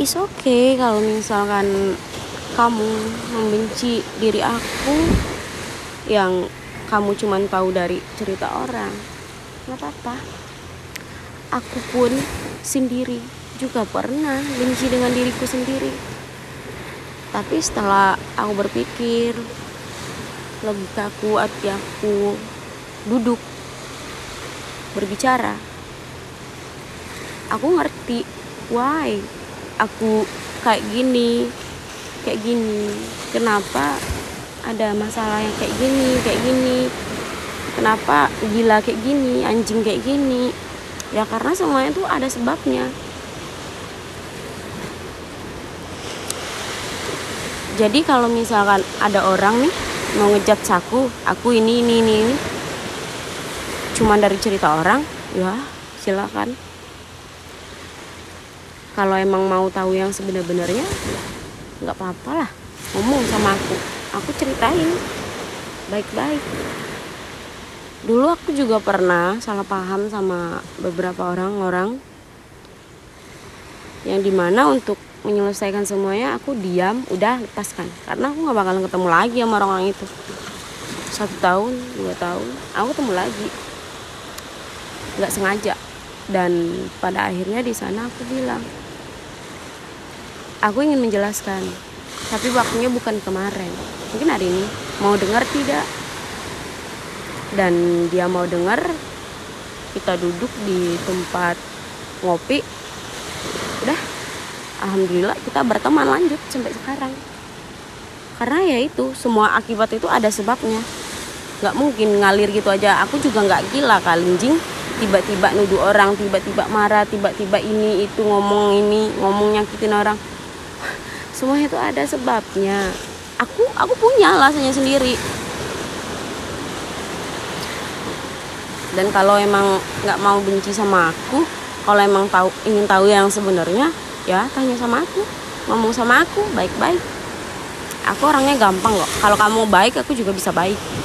it's okay kalau misalkan kamu membenci diri aku yang kamu cuman tahu dari cerita orang. Gak apa-apa, aku pun sendiri juga pernah benci dengan diriku sendiri. Tapi setelah aku berpikir, logikaku, hati aku duduk berbicara, aku ngerti why aku kayak gini, kenapa ada masalah yang kayak gini, kenapa gila kayak gini, anjing kayak gini. Ya karena semuanya tuh ada sebabnya. Jadi kalau misalkan ada orang nih mau ngejudge aku ini, cuman dari cerita orang, ya silakan. Kalau emang mau tahu yang sebenar-benarnya, nggak apa-apa lah, ngomong sama aku ceritain baik-baik. Dulu aku juga pernah salah paham sama beberapa orang, yang dimana untuk menyelesaikan semuanya aku diam, udah lepaskan, karena aku nggak bakalan ketemu lagi sama orang-orang itu. 1 tahun, 2 tahun, aku ketemu lagi, nggak sengaja. Dan pada akhirnya di sana aku bilang, aku ingin menjelaskan, tapi waktunya bukan kemarin, mungkin hari ini. Mau dengar tidak? Dan dia mau dengar. Kita duduk di tempat ngopi. Udah, alhamdulillah kita berteman lanjut sampai sekarang. Karena ya itu, semua akibat itu ada sebabnya. Gak mungkin ngalir gitu aja. Aku juga gak gila kali, anjing. Tiba-tiba nuduh orang, tiba-tiba marah, tiba-tiba ini itu ngomong nyakitin orang. Semua itu ada sebabnya. Aku punya alasannya sendiri. Dan kalau emang nggak mau benci sama aku, kalau emang ingin tahu yang sebenarnya, ya tanya sama aku, ngomong sama aku baik-baik. Aku orangnya gampang kok. Kalau kamu baik, aku juga bisa baik.